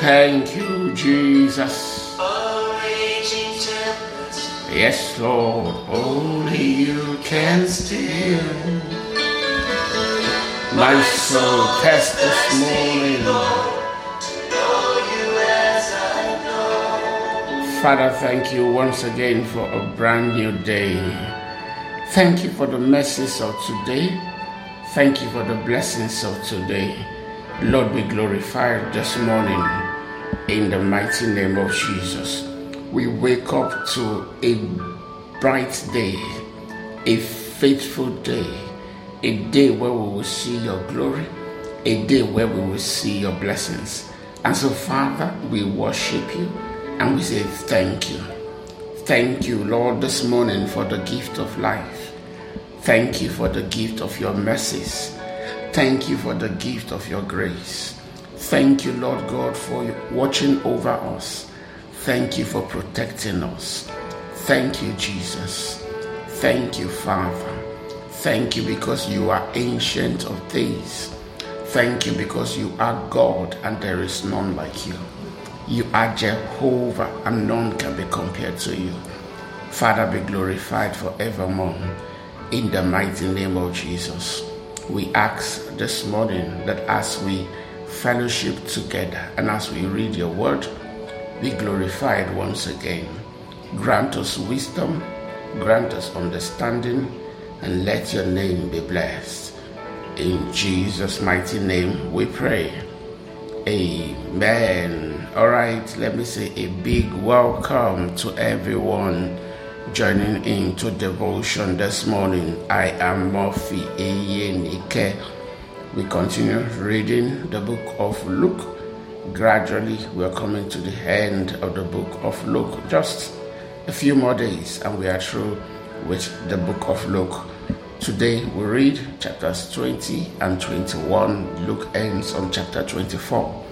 Thank you, Jesus. Oh, raging tempest. Yes, Lord, only you can steal. My soul tests this morning, Lord, to know you as I know. Father, thank you once again for a brand new day. Thank you for the mercies of today. Thank you for the blessings of today. Lord, be glorified this morning in the mighty name of Jesus. We wake up to a bright day, a faithful day, a day where we will see your glory, a day where we will see your blessings. And so, Father, we worship you and we say thank you. Thank you, Lord, this morning for the gift of life. Thank you for the gift of your mercies. Thank you for the gift of your grace. Thank you, Lord God, for watching over us. Thank you for protecting us. Thank you, Jesus. Thank you, Father. Thank you because you are Ancient of Days. Thank you because you are God and there is none like you. You are Jehovah and none can be compared to you. Father, be glorified forevermore in the mighty name of Jesus. We ask this morning that as we fellowship together and as we read your word, be glorified once again. Grant us wisdom, grant us understanding, and let your name be blessed. In Jesus' mighty name we pray. Amen. All right, let me say a big welcome to everyone joining into devotion this morning. I am Murphy Aene Ke. We continue reading the book of Luke. Gradually, we are coming to the end of the book of Luke. Just a few more days and we are through with the book of Luke. Today, we read chapters 20 and 21. Luke ends on chapter 24.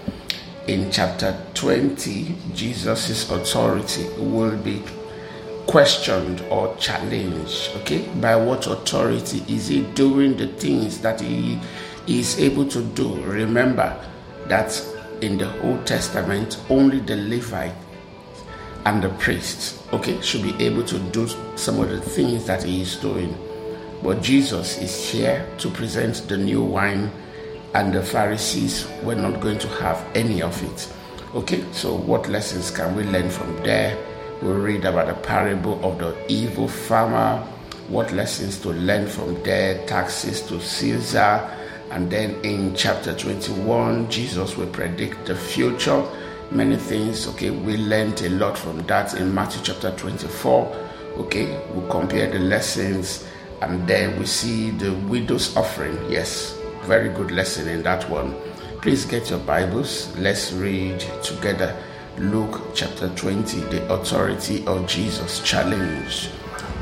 In chapter 20, Jesus' authority will be questioned or challenged. Okay, by what authority is he doing the things that he is able to do? Remember that in the Old Testament only the Levite and the priests, okay, should be able to do some of the things that he is doing. But Jesus is here to present the new wine and the Pharisees were not going to have any of it. Okay, so what lessons can we learn from there? We read about the parable of the evil farmer, what lessons to learn from there, taxes to Caesar. And then in chapter 21, Jesus will predict the future, many things. Okay, we learned a lot from that in Matthew chapter 24. Okay, we compare the lessons and then we see the widow's offering. Yes, very good lesson in that one. Please get your Bibles. Let's read together. Luke chapter 20, the authority of Jesus challenged.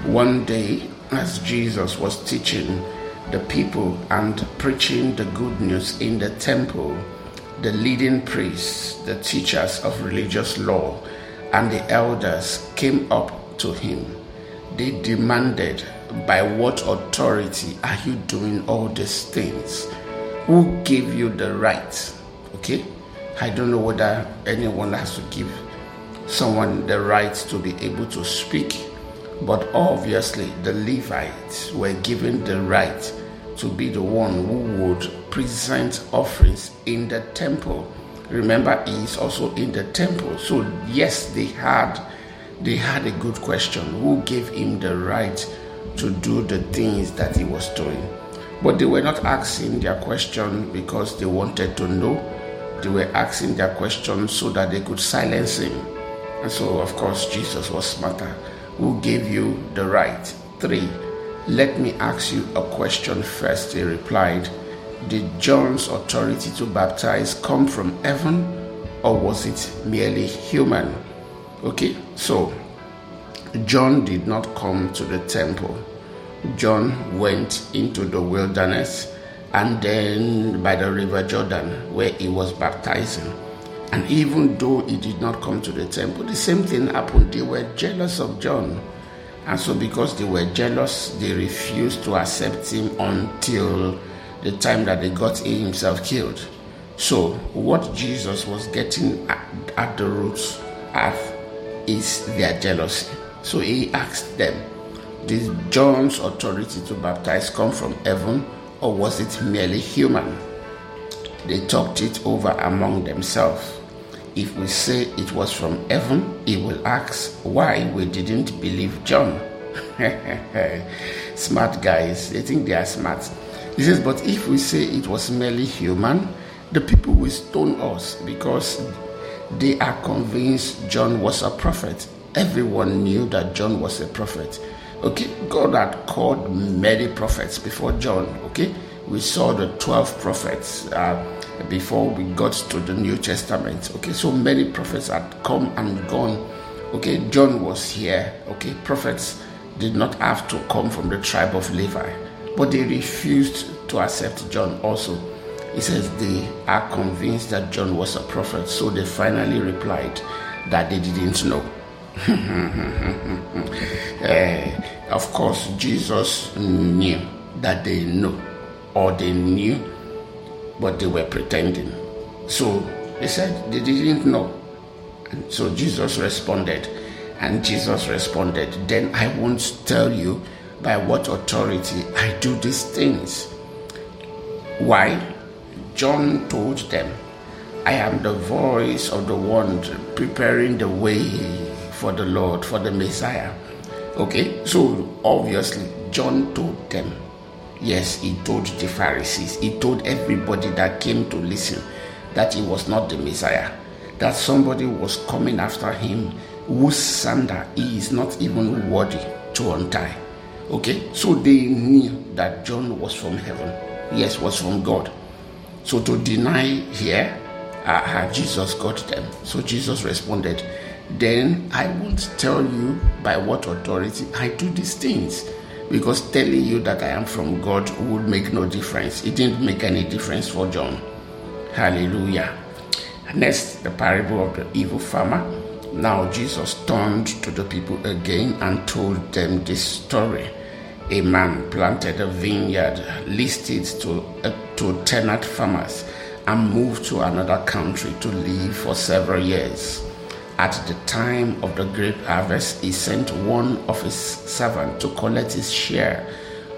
One day, as Jesus was teaching the people and preaching the good news in the temple, the leading priests, the teachers of religious law, and the elders came up to him. They demanded, "By what authority are you doing all these things? Who gave you the right?" Okay? I don't know whether anyone has to give someone the right to be able to speak, but obviously the Levites were given the right to be the one who would present offerings in the temple. Remember, he is also in the temple. So yes, they had a good question. Who gave him the right to do the things that he was doing? But they were not asking their question because they wanted to know. They were asking their questions so that they could silence him. And so, of course, Jesus was smarter. Who gave you the right? 3. Let me ask you a question first, he replied. Did John's authority to baptize come from heaven, or was it merely human? Okay, so John did not come to the temple. John went into the wilderness and then by the river Jordan, where he was baptizing. And even though he did not come to the temple, the same thing happened. They were jealous of John. And so because they were jealous, they refused to accept him until the time that they got himself killed. So what Jesus was getting at the roots of is their jealousy. So he asked them, did John's authority to baptize come from heaven, or was it merely human? They talked it over among themselves. If we say it was from heaven, he will ask why we didn't believe John. Smart guys, they think they are smart. He says, but if we say it was merely human, the people will stone us because they are convinced John was a prophet. Everyone knew that John was a prophet. Okay, God had called many prophets before John. Okay, we saw the 12 prophets before we got to the New Testament. Okay, so many prophets had come and gone. Okay, John was here. Okay, prophets did not have to come from the tribe of Levi, but they refused to accept John also. He says they are convinced that John was a prophet, so they finally replied that they didn't know. Of course, Jesus knew that they knew, or they knew, but they were pretending. So they said they didn't know. And so Jesus responded, then I won't tell you by what authority I do these things. Why? John told them, I am the voice of the one preparing the way for the Lord, for the Messiah. Okay, so obviously John told them. Yes, he told the Pharisees, he told everybody that came to listen that he was not the Messiah, that somebody was coming after him whose sandal he is not even worthy to untie. Okay, so they knew that John was from heaven. Yes, was from God. So to deny here, Jesus got them. So Jesus responded, then I won't tell you by what authority I do these things, because telling you that I am from God would make no difference. It didn't make any difference for John. Hallelujah. Next, the parable of the evil farmer. Now Jesus turned to the people again and told them this story. A man planted a vineyard, leased it to tenant farmers, and moved to another country to live for several years. At the time of the grape harvest, he sent one of his servants to collect his share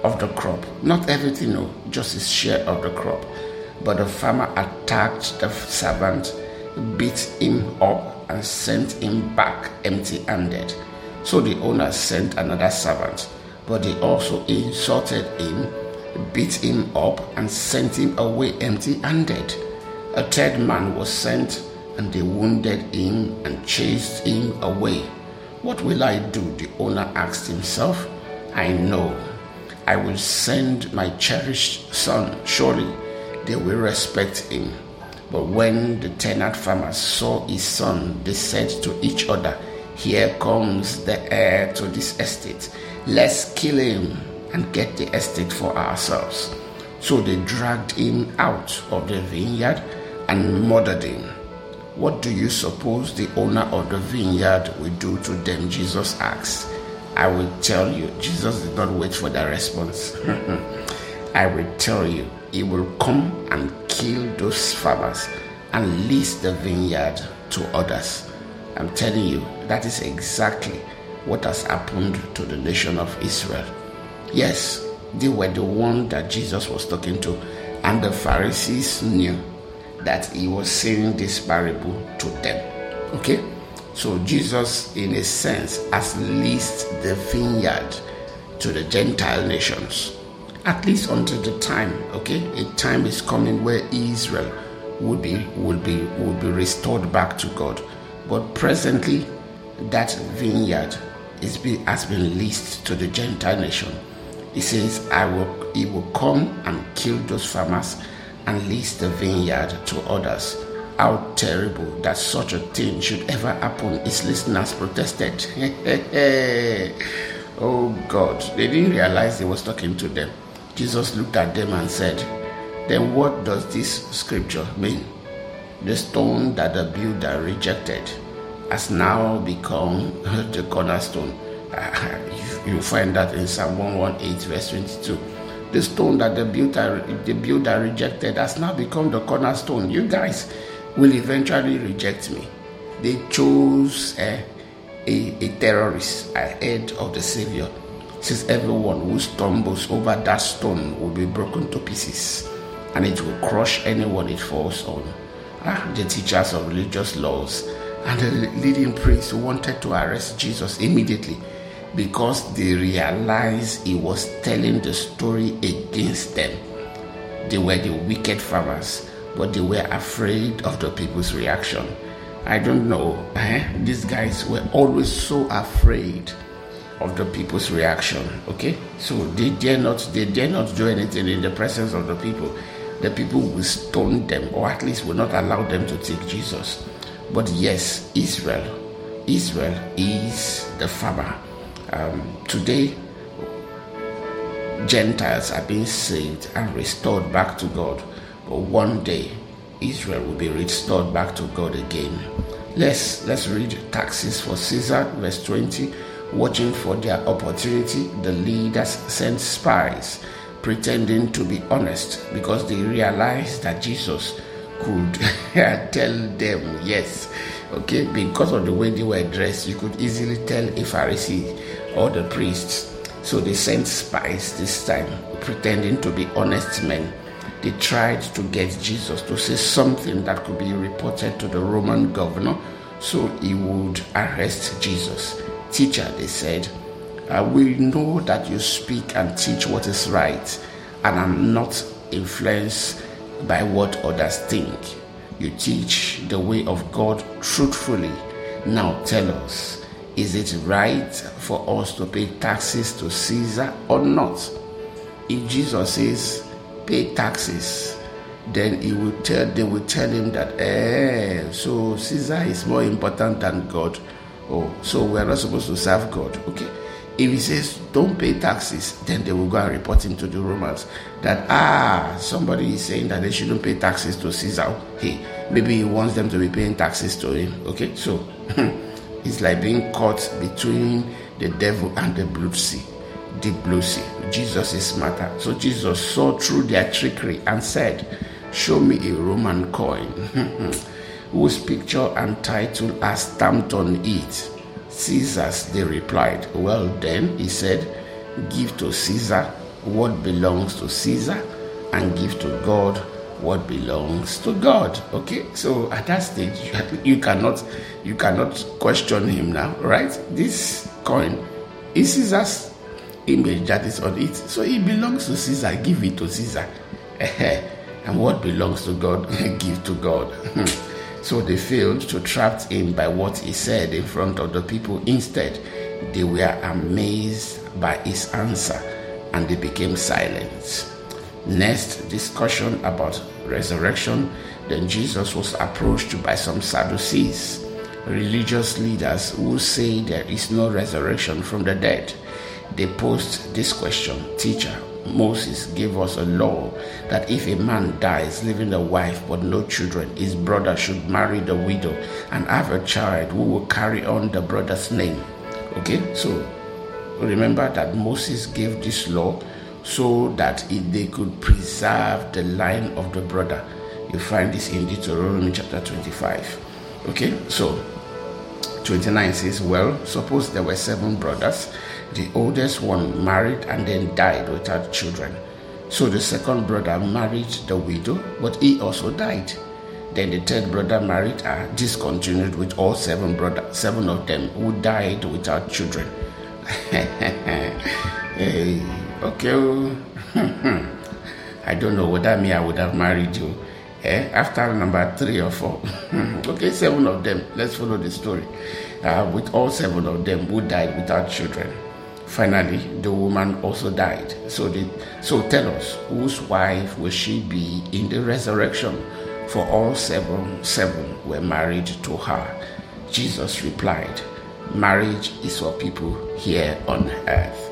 of the crop. Not everything, no, just his share of the crop. But the farmer attacked the servant, beat him up, and sent him back empty-handed. So the owner sent another servant. But they also insulted him, beat him up, and sent him away empty-handed. A third man was sent, and they wounded him and chased him away. What will I do? The owner asked himself. I know. I will send my cherished son. Surely they will respect him. But when the tenant farmers saw his son, they said to each other, here comes the heir to this estate. Let's kill him and get the estate for ourselves. So they dragged him out of the vineyard and murdered him. What do you suppose the owner of the vineyard will do to them? Jesus asked. I will tell you. Jesus did not wait for their response. I will tell you. He will come and kill those farmers and lease the vineyard to others. I'm telling you, that is exactly what has happened to the nation of Israel. Yes, they were the one that Jesus was talking to, and the Pharisees knew that he was saying this parable to them. Okay, so Jesus, in a sense, has leased the vineyard to the Gentile nations, at least until the time. Okay, a time is coming where Israel will be restored back to God, but presently, that vineyard has been leased to the Gentile nation. He says, he will come and kill those farmers and lease the vineyard to others. How terrible that such a thing should ever happen! His listeners protested. Oh God, they didn't realize he was talking to them. Jesus looked at them and said, then what does this scripture mean? The stone that the builder rejected has now become the cornerstone. You find that in Psalm 118 verse 22. The stone that the builder rejected has now become the cornerstone. You guys will eventually reject me. They chose a terrorist ahead of the Savior. Since everyone who stumbles over that stone will be broken to pieces, and it will crush anyone it falls on. The teachers of religious laws and the leading priests wanted to arrest Jesus immediately because they realized he was telling the story against them. They were the wicked farmers, but they were afraid of the people's reaction. I don't know. These guys were always so afraid of the people's reaction. Okay, so they dare not do anything in the presence of the people. The people will stone them, or at least will not allow them to take Jesus. But yes, Israel is the farmer. Today, Gentiles are being saved and restored back to God, but one day Israel will be restored back to God again. Let's read taxes for Caesar, verse 20. Watching for their opportunity, the leaders sent spies pretending to be honest because they realized that Jesus could tell them yes. Okay, because of the way they were dressed, you could easily tell a Pharisee or the priests. So they sent spies this time, pretending to be honest men. They tried to get Jesus to say something that could be reported to the Roman governor so he would arrest Jesus. Teacher, they said, we know that you speak and teach what is right, and I'm not influenced by what others think. You teach the way of God truthfully. Now tell us, is it right for us to pay taxes to Caesar or not? If Jesus says pay taxes, then they will tell him that so Caesar is more important than God. Oh, so we're not supposed to serve God. Okay. If he says don't pay taxes, then they will go and report him to the Romans that somebody is saying that they shouldn't pay taxes to Caesar. Hey, maybe he wants them to be paying taxes to him. Okay, so it's like being caught between the devil and the blue sea. Jesus is smarter. So Jesus saw through their trickery and said, show me a Roman coin whose picture and title are stamped on it. Caesar's, they replied. Well then, he said, give to Caesar what belongs to Caesar, and give to God what belongs to God. Okay, so at that stage, you cannot question him now, right? This coin is Caesar's image that is on it, so it belongs to Caesar. Give it to Caesar, and what belongs to God, give to God. So they failed to trap him by what he said in front of the people. Instead, they were amazed by his answer, and they became silent. Next, discussion about resurrection. Then Jesus was approached by some Sadducees, religious leaders who say there is no resurrection from the dead. They posed this question: Teacher, Moses gave us a law that if a man dies leaving a wife but no children, his brother should marry the widow and have a child who will carry on the brother's name. Okay, so remember that Moses gave this law so that they could preserve the line of the brother. You find this in Deuteronomy chapter 25. Okay, so 29 says, well, suppose there were 7 brothers. The oldest one married and then died without children. So the second brother married the widow, but he also died. Then the third brother married her, discontinued with all 7 brothers, 7 of them who died without children. Hey, okay. I don't know whether me I would have married you. After number 3 or 4. Okay, 7 of them. Let's follow the story. With all 7 of them who died without children. Finally, the woman also died. So tell us, whose wife will she be in the resurrection? For all 7 were married to her. Jesus replied, marriage is for people here on earth.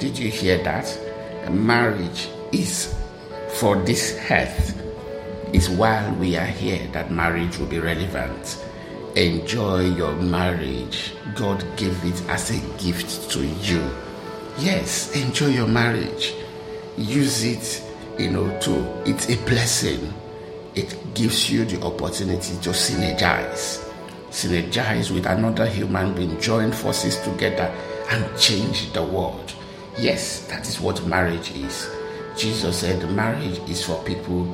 Did you hear that? Marriage is for this earth. It's while we are here that marriage will be relevant. Enjoy your marriage. God gave it as a gift to you. Yes, enjoy your marriage. use it, it's a blessing. It gives you the opportunity to synergize with another human being, join forces together and change the world. Yes, that is what marriage is. Jesus said marriage is for people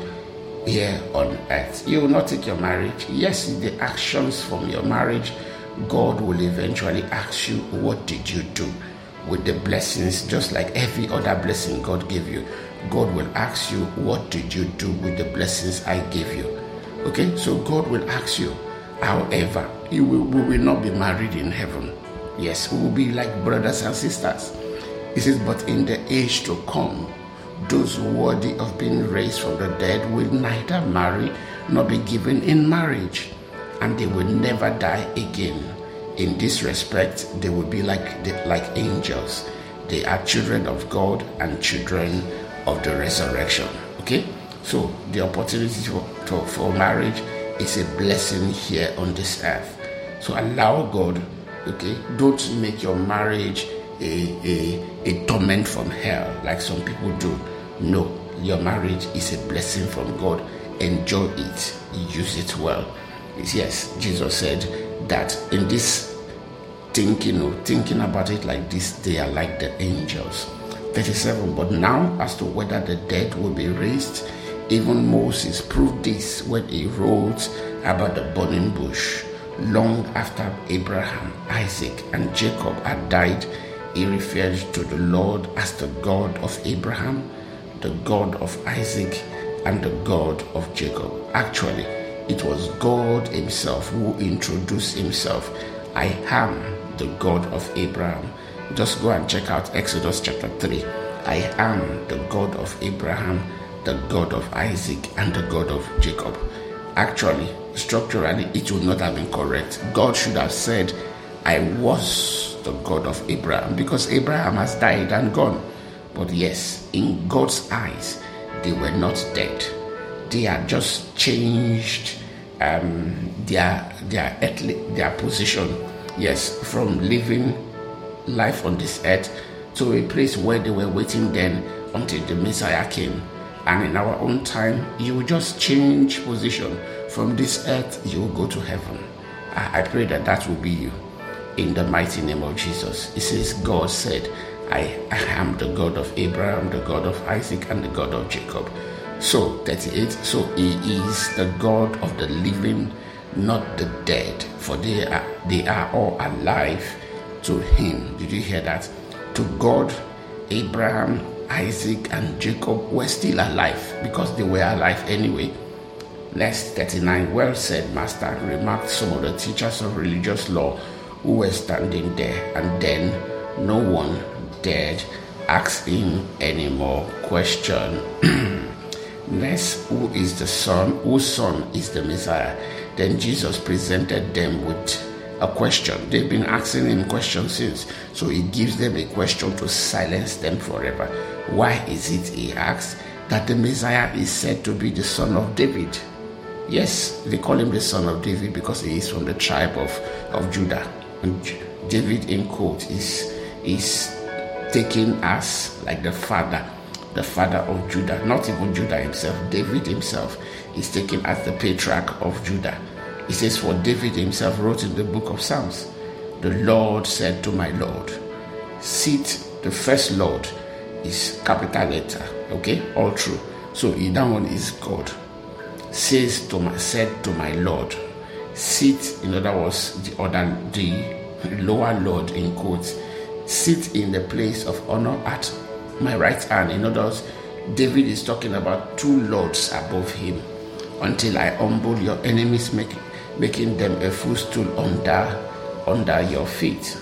here on earth. You will not take your marriage. Yes, the actions from your marriage, God will eventually ask you, what did you do with the blessings? Just like every other blessing God gave you, God will ask you, what did you do with the blessings I gave you? Okay, so God will ask you. However, we will not be married in heaven. Yes, we will be like brothers and sisters. He says, but in the age to come, those worthy of being raised from the dead will neither marry nor be given in marriage, and they will never die again. In this respect, they will be like angels. They are children of God and children of the resurrection. Okay? So the opportunity for marriage is a blessing here on this earth. So allow God, okay? Don't make your marriage a torment from hell like some people do. No, your marriage is a blessing from God. Enjoy it. Use it well. Yes, Jesus said that in this thinking about it like this, they are like the angels. 37, but now as to whether the dead will be raised, even Moses proved this when he wrote about the burning bush. Long after Abraham, Isaac, and Jacob had died, he referred to the Lord as the God of Abraham, the God of Isaac, and the God of Jacob. Actually, it was God himself who introduced himself. I am the God of Abraham. Just go and check out Exodus chapter 3. I am the God of Abraham, the God of Isaac, and the God of Jacob. Actually, structurally, it would not have been correct. God should have said, I was the God of Abraham, because Abraham has died and gone. But yes, in God's eyes, they were not dead. They had just changed their position. Yes, from living life on this earth to a place where they were waiting then until the Messiah came. And in our own time, you will just change position. From this earth, you will go to heaven. I pray that will be you. In the mighty name of Jesus. It says, God said, I am the God of Abraham, the God of Isaac, and the God of Jacob. So, 38, so he is the God of the living, not the dead, for they are all alive to him. Did you hear that? To God, Abraham, Isaac, and Jacob were still alive, because they were alive anyway. Next, 39, well said, Master, remarked some of the teachers of religious law who were standing there, and then no one dared ask him any more question. Next, who is the Son? Whose Son is the Messiah? Then Jesus presented them with a question. They've been asking him questions since. So he gives them a question to silence them forever. Why is it, he asks, that the Messiah is said to be the son of David? Yes, they call him the son of David because he is from the tribe of Judah. And David, in quote, is taken as like the father of Judah. Not even Judah himself. David himself is taken as the patriarch of Judah. He says, for David himself wrote in the book of Psalms, the Lord said to my Lord, sit. The first Lord is capital letter, okay, all true. So in that one is God. Said to my Lord, sit. In other words, the lower Lord, in quotes, sit in the place of honor at my right hand. In other words, David is talking about two lords above him. Until I humble your enemies, making them a footstool under your feet.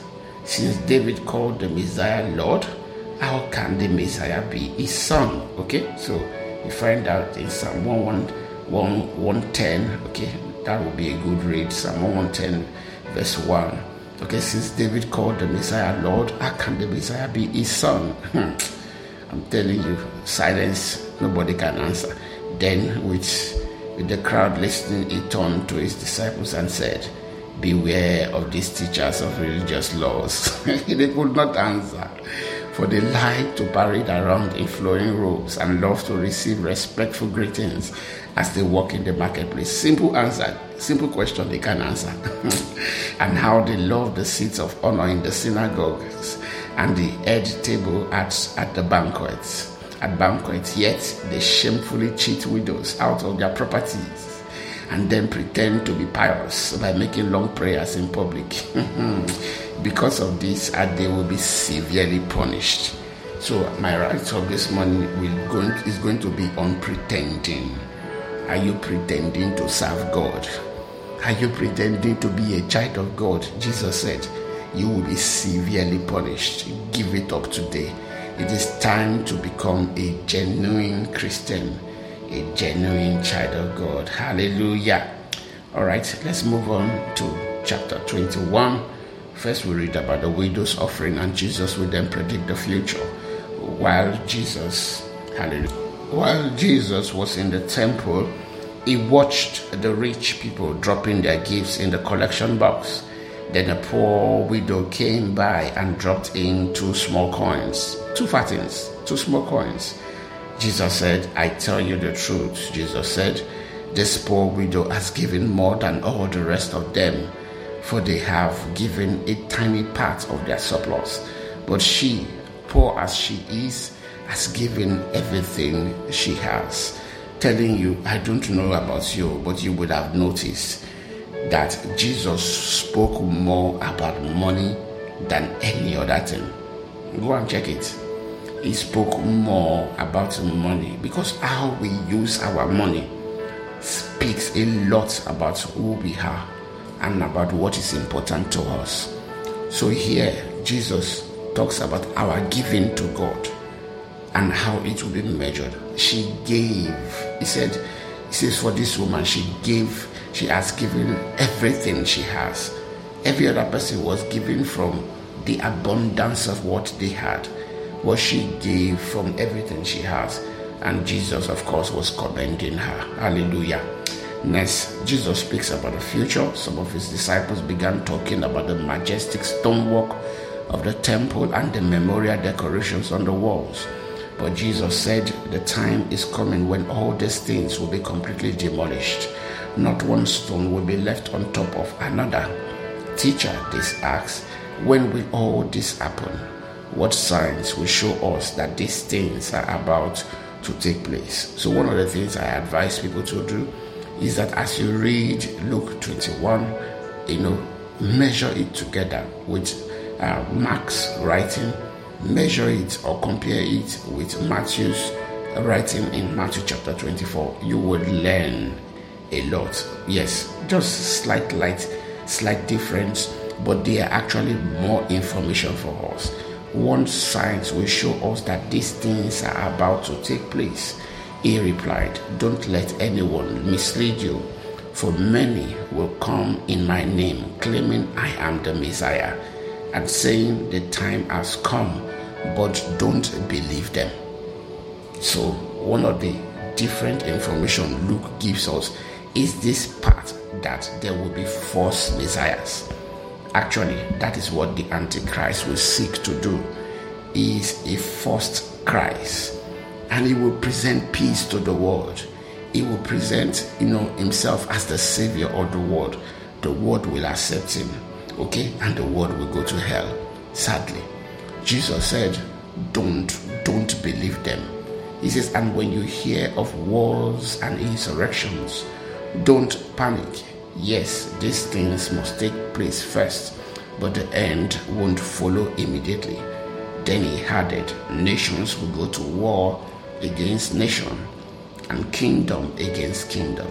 Since David called the Messiah Lord, how can the Messiah be his son? Okay, so you find out in Psalm 110, okay, that would be a good read. Psalm 110, verse 1. Okay, since David called the Messiah Lord, how can the Messiah be his son? I'm telling you, silence, nobody can answer. Then, with the crowd listening, he turned to his disciples and said, beware of these teachers of religious laws. They could not answer. for they like to parade around in flowing robes and love to receive respectful greetings as they walk in the marketplace. Simple answer, simple question they can answer. And how they love the seats of honor in the synagogues and the head table at the banquets. At banquets, yet they shamefully cheat widows out of their properties and then pretend to be pious by making long prayers in public. Because of this, they will be severely punished. So my rites of this morning is going to be on pretending. Are you pretending to serve God? Are you pretending to be a child of God? Jesus said, you will be severely punished. Give it up today. It is time to become a genuine Christian, a genuine child of God. Hallelujah. All right, let's move on to chapter 21. First, we read about the widow's offering, and Jesus would then predict the future. While Jesus was in the temple, he watched the rich people dropping their gifts in the collection box. Then a poor widow came by and dropped in two small coins. Jesus said, I tell you the truth. Jesus said, this poor widow has given more than all the rest of them, for they have given a tiny part of their surplus. But she, poor as she is, has given everything she has. Telling you, I don't know about you, but you would have noticed that Jesus spoke more about money than any other thing. Go and check it. He spoke more about money, because how we use our money speaks a lot about who we are and about what is important to us. So here, Jesus talks about our giving to God and how it will be measured. She gave. He says for this woman, she has given everything she has. Every other person was given from the abundance of what they had. What she gave from everything she has. And Jesus, of course, was commending her. Hallelujah. Next, Jesus speaks about the future. Some of his disciples began talking about the majestic stonework of the temple and the memorial decorations on the walls. But Jesus said, the time is coming when all these things will be completely demolished. Not one stone will be left on top of another. Teacher, this asks, when will all this happen? What signs will show us that these things are about to take place? So one of the things I advise people to do is that as you read Luke 21, measure it together with Mark's writing. Measure it or compare it with Matthew's writing in Matthew chapter 24. You would learn a lot. Yes, just slight difference, but there are actually more information for us. One signs will show us that these things are about to take place. He replied, don't let anyone mislead you, for many will come in my name, claiming I am the Messiah, and saying the time has come, but don't believe them. So one of the different information Luke gives us is this part that there will be false messiahs. Actually, that is what the Antichrist will seek to do. He is a false Christ, and he will present peace to the world. He will present, himself as the savior of the world. The world will accept him, okay? And the world will go to hell, sadly. Jesus said, don't believe them. He says, and when you hear of wars and insurrections, don't panic. Yes, these things must take place first, but the end won't follow immediately. Then he added, nations will go to war against nation and kingdom against kingdom.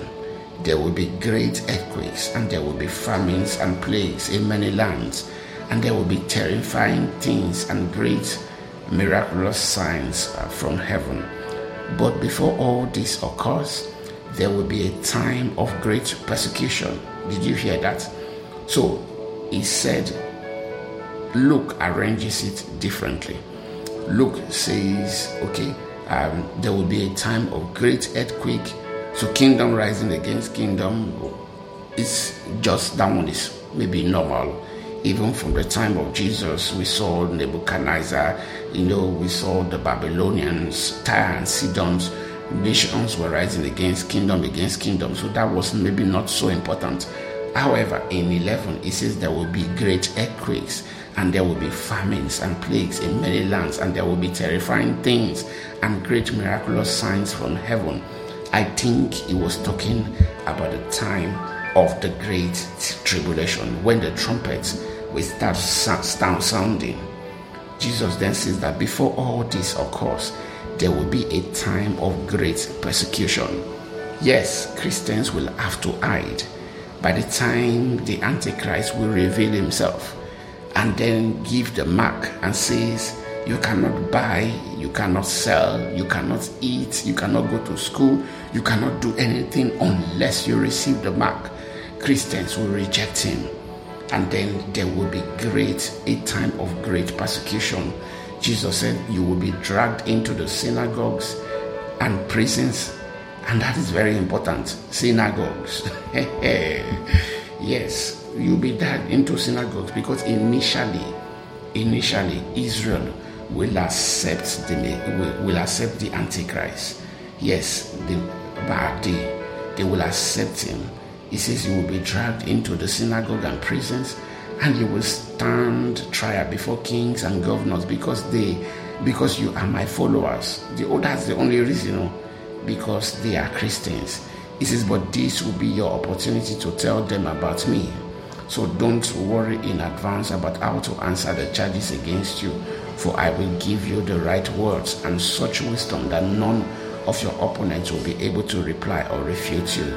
There will be great earthquakes, and there will be famines and plagues in many lands, and there will be terrifying things and great miraculous signs from heaven. But before all this occurs, there will be a time of great persecution. Did you hear that? So he said, Luke arranges it differently. Luke says, there will be a time of great earthquake. So kingdom rising against kingdom, it's just that one is maybe normal. Even from the time of Jesus, we saw Nebuchadnezzar, we saw the Babylonians, Tyre and Sidon. Nations were rising against kingdom, so that was maybe not so important. However, in 11, it says there will be great earthquakes, and there will be famines and plagues in many lands, and there will be terrifying things and great miraculous signs from heaven. I think he was talking about the time of the great tribulation, when the trumpets will start sounding. Jesus then says that before all this occurs, there will be a time of great persecution. Yes, Christians will have to hide. By the time the Antichrist will reveal himself and then give the mark and says, you cannot buy, you cannot sell, you cannot eat, you cannot go to school, you cannot do anything unless you receive the mark. Christians will reject him. And then there will be a time of great persecution. Jesus said, you will be dragged into the synagogues and prisons. And that is very important. Synagogues. Yes, you'll be dragged into synagogues because initially Israel will accept the Antichrist. Yes, they will accept him. He says you will be dragged into the synagogue and prisons, and you will stand trial before kings and governors because you are my followers. That's the only reason, because they are Christians. He says, but this will be your opportunity to tell them about me. So don't worry in advance about how to answer the charges against you, for I will give you the right words and such wisdom that none of your opponents will be able to reply or refute you.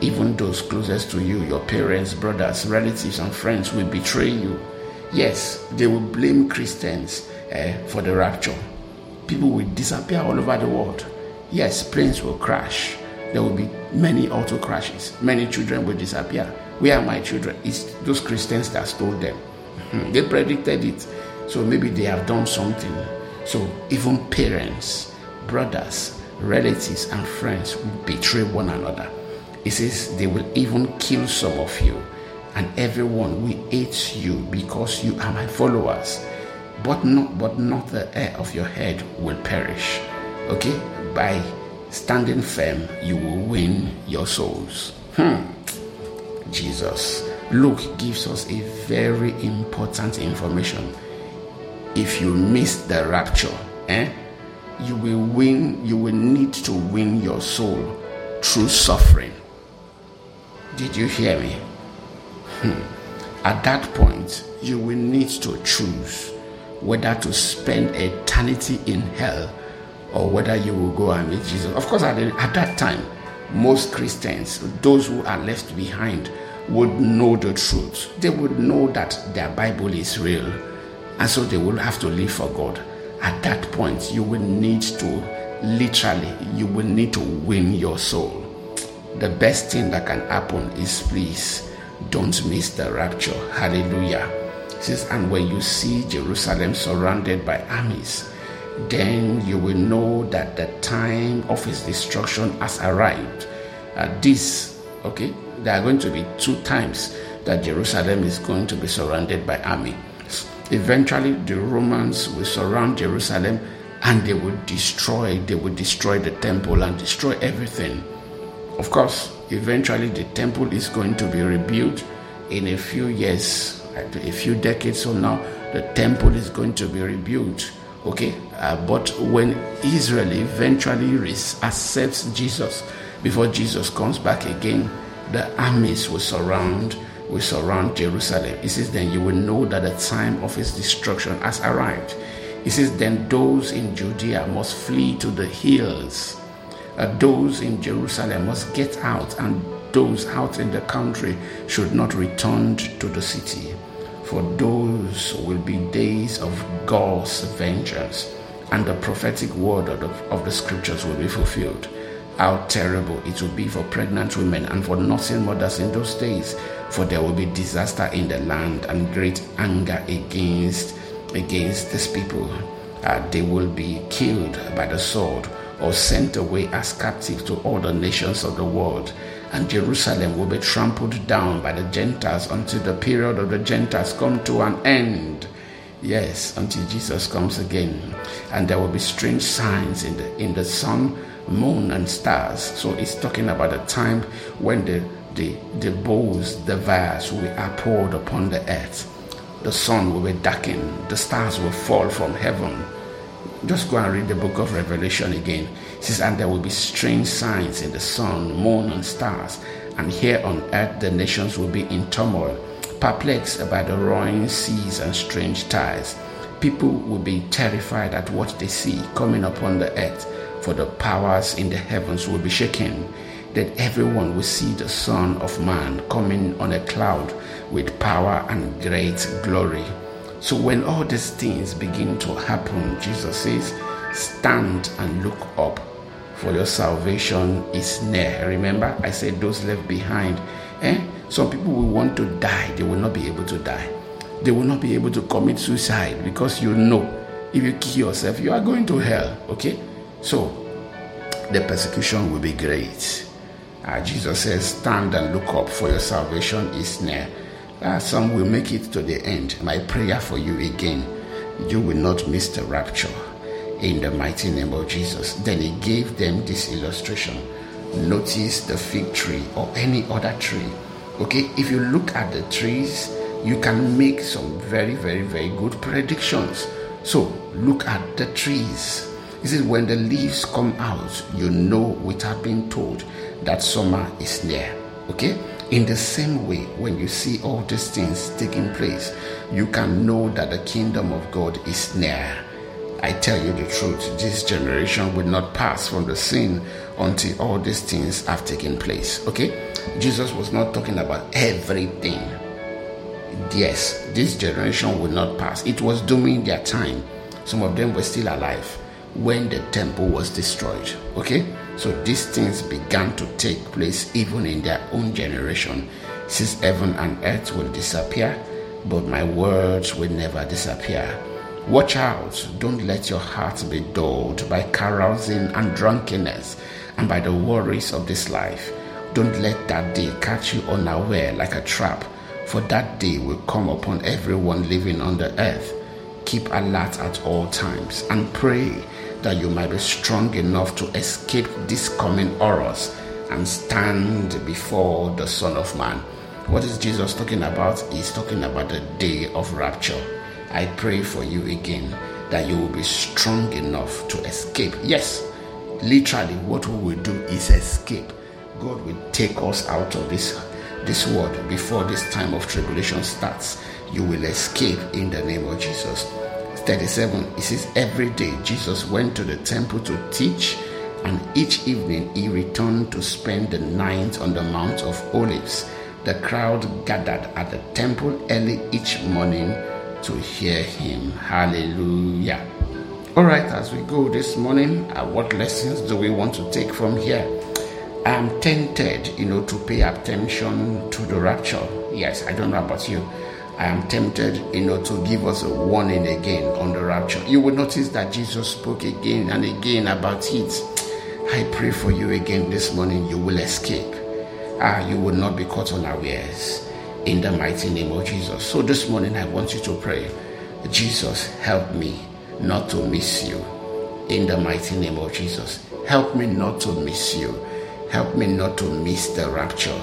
Even those closest to you, your parents, brothers, relatives, and friends will betray you. Yes, they will blame Christians for the rapture. People will disappear all over the world. Yes, planes will crash. There will be many auto crashes. Many children will disappear. Where are my children? It's those Christians that stole them. They predicted it. So maybe they have done something. So even parents, brothers, relatives, and friends will betray one another. It says they will even kill some of you, and everyone will hate you because you are my followers. But not the hair of your head will perish. Okay? By standing firm, you will win your souls. Jesus. Luke gives us a very important information. If you miss the rapture, you will need to win your soul through suffering. Did you hear me? At that point, you will need to choose whether to spend eternity in hell or whether you will go and meet Jesus. Of course, at that time, most Christians, those who are left behind, would know the truth. They would know that their Bible is real, and so they will have to live for God. At that point, you will need to win your soul. The best thing that can happen is, please don't miss the rapture. Hallelujah. It says, and when you see Jerusalem surrounded by armies, then you will know that the time of his destruction has arrived. There are going to be 2 times that Jerusalem is going to be surrounded by army. Eventually, the Romans will surround Jerusalem, and they will destroy the temple and destroy everything. Of course, eventually the temple is going to be rebuilt in a few years, a few decades from now. The temple is going to be rebuilt. Okay, but when Israel eventually accepts Jesus, before Jesus comes back again, the armies will surround Jerusalem. It says, then you will know that the time of his destruction has arrived. It says, then those in Judea must flee to the hills. Those in Jerusalem must get out, and those out in the country should not return to the city. For those will be days of God's vengeance, and the prophetic word of the scriptures will be fulfilled. How terrible it will be for pregnant women and for nursing mothers in those days, for there will be disaster in the land and great anger against these people. They will be killed by the sword, or sent away as captives to all the nations of the world. and Jerusalem will be trampled down by the Gentiles until the period of the Gentiles come to an end. Yes, until Jesus comes again. And there will be strange signs in the sun, moon, and stars. So it's talking about the time when the bowls, the vase are poured upon the earth. The sun will be darkened. The stars will fall from heaven. Just go and read the book of Revelation again. It says, and there will be strange signs in the sun, moon, and stars. And here on earth, the nations will be in turmoil, perplexed about the roaring seas and strange tides. People will be terrified at what they see coming upon the earth, for the powers in the heavens will be shaken. That everyone will see the Son of Man coming on a cloud with power and great glory. So when all these things begin to happen, Jesus says, stand and look up, for your salvation is near. Remember, I said those left behind. Some people will want to die. They will not be able to die. They will not be able to commit suicide, because you know if you kill yourself, you are going to hell. Okay? So the persecution will be great. Jesus says, stand and look up, for your salvation is near. Some will make it to the end. My prayer for you again, you will not miss the rapture. In the mighty name of Jesus. Then he gave them this illustration. Notice the fig tree or any other tree. Okay, if you look at the trees, you can make some very, very, very good predictions. So look at the trees. He says, when the leaves come out, you know without being told that summer is near. Okay? In the same way, when you see all these things taking place, you can know that the kingdom of God is near. I tell you the truth, this generation will not pass from the scene until all these things have taken place. Okay? Jesus was not talking about everything. Yes, this generation will not pass. It was during their time. Some of them were still alive when the temple was destroyed. Okay? So these things began to take place even in their own generation. Since heaven and earth will disappear, but my words will never disappear. Watch out, don't let your heart be dulled by carousing and drunkenness and by the worries of this life. Don't let that day catch you unaware like a trap, for that day will come upon everyone living on the earth. Keep alert at all times and pray that you might be strong enough to escape this coming horrors and stand before the Son of Man. What is Jesus talking about? He's talking about the day of rapture. I pray for you again that you will be strong enough to escape. Yes, literally what we will do is escape. God will take us out of this world before this time of tribulation starts. You will escape in the name of Jesus. 37, it says, every day Jesus went to the temple to teach, and each evening he returned to spend the night on the Mount of Olives. The crowd gathered at the temple early each morning to hear him. Hallelujah. All right, as we go this morning, what lessons do we want to take from here? I'm tempted, to pay attention to the rapture. Yes, I don't know about you. I am tempted, to give us a warning again on the rapture. You will notice that Jesus spoke again and again about it. I pray for you again this morning, you will escape. You will not be caught unawares. In the mighty name of Jesus. So this morning I want you to pray, Jesus, help me not to miss you. In the mighty name of Jesus. Help me not to miss you. Help me not to miss the rapture.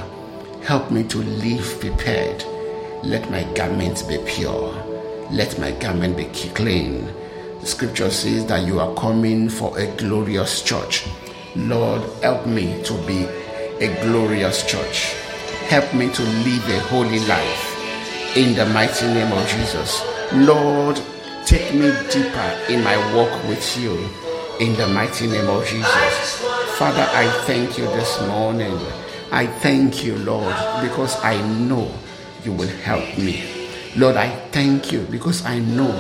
Help me to live prepared. Let my garments be pure. Let my garment be clean. The scripture says that you are coming for a glorious church. Lord, help me to be a glorious church. Help me to live a holy life in the mighty name of Jesus. Lord, take me deeper in my walk with you in the mighty name of Jesus. Father, I thank you this morning. I thank you, Lord, because I know you will help me. Lord, I thank you because I know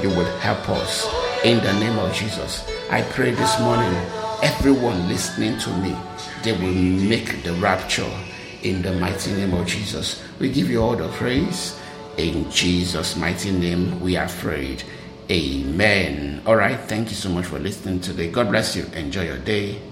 you will help us in the name of Jesus. I pray this morning, everyone listening to me, they will make the rapture. In the mighty name of Jesus, we give you all the praise. In Jesus' mighty name, we are prayed. Amen. All right. Thank you so much for listening today. God bless you. Enjoy your day.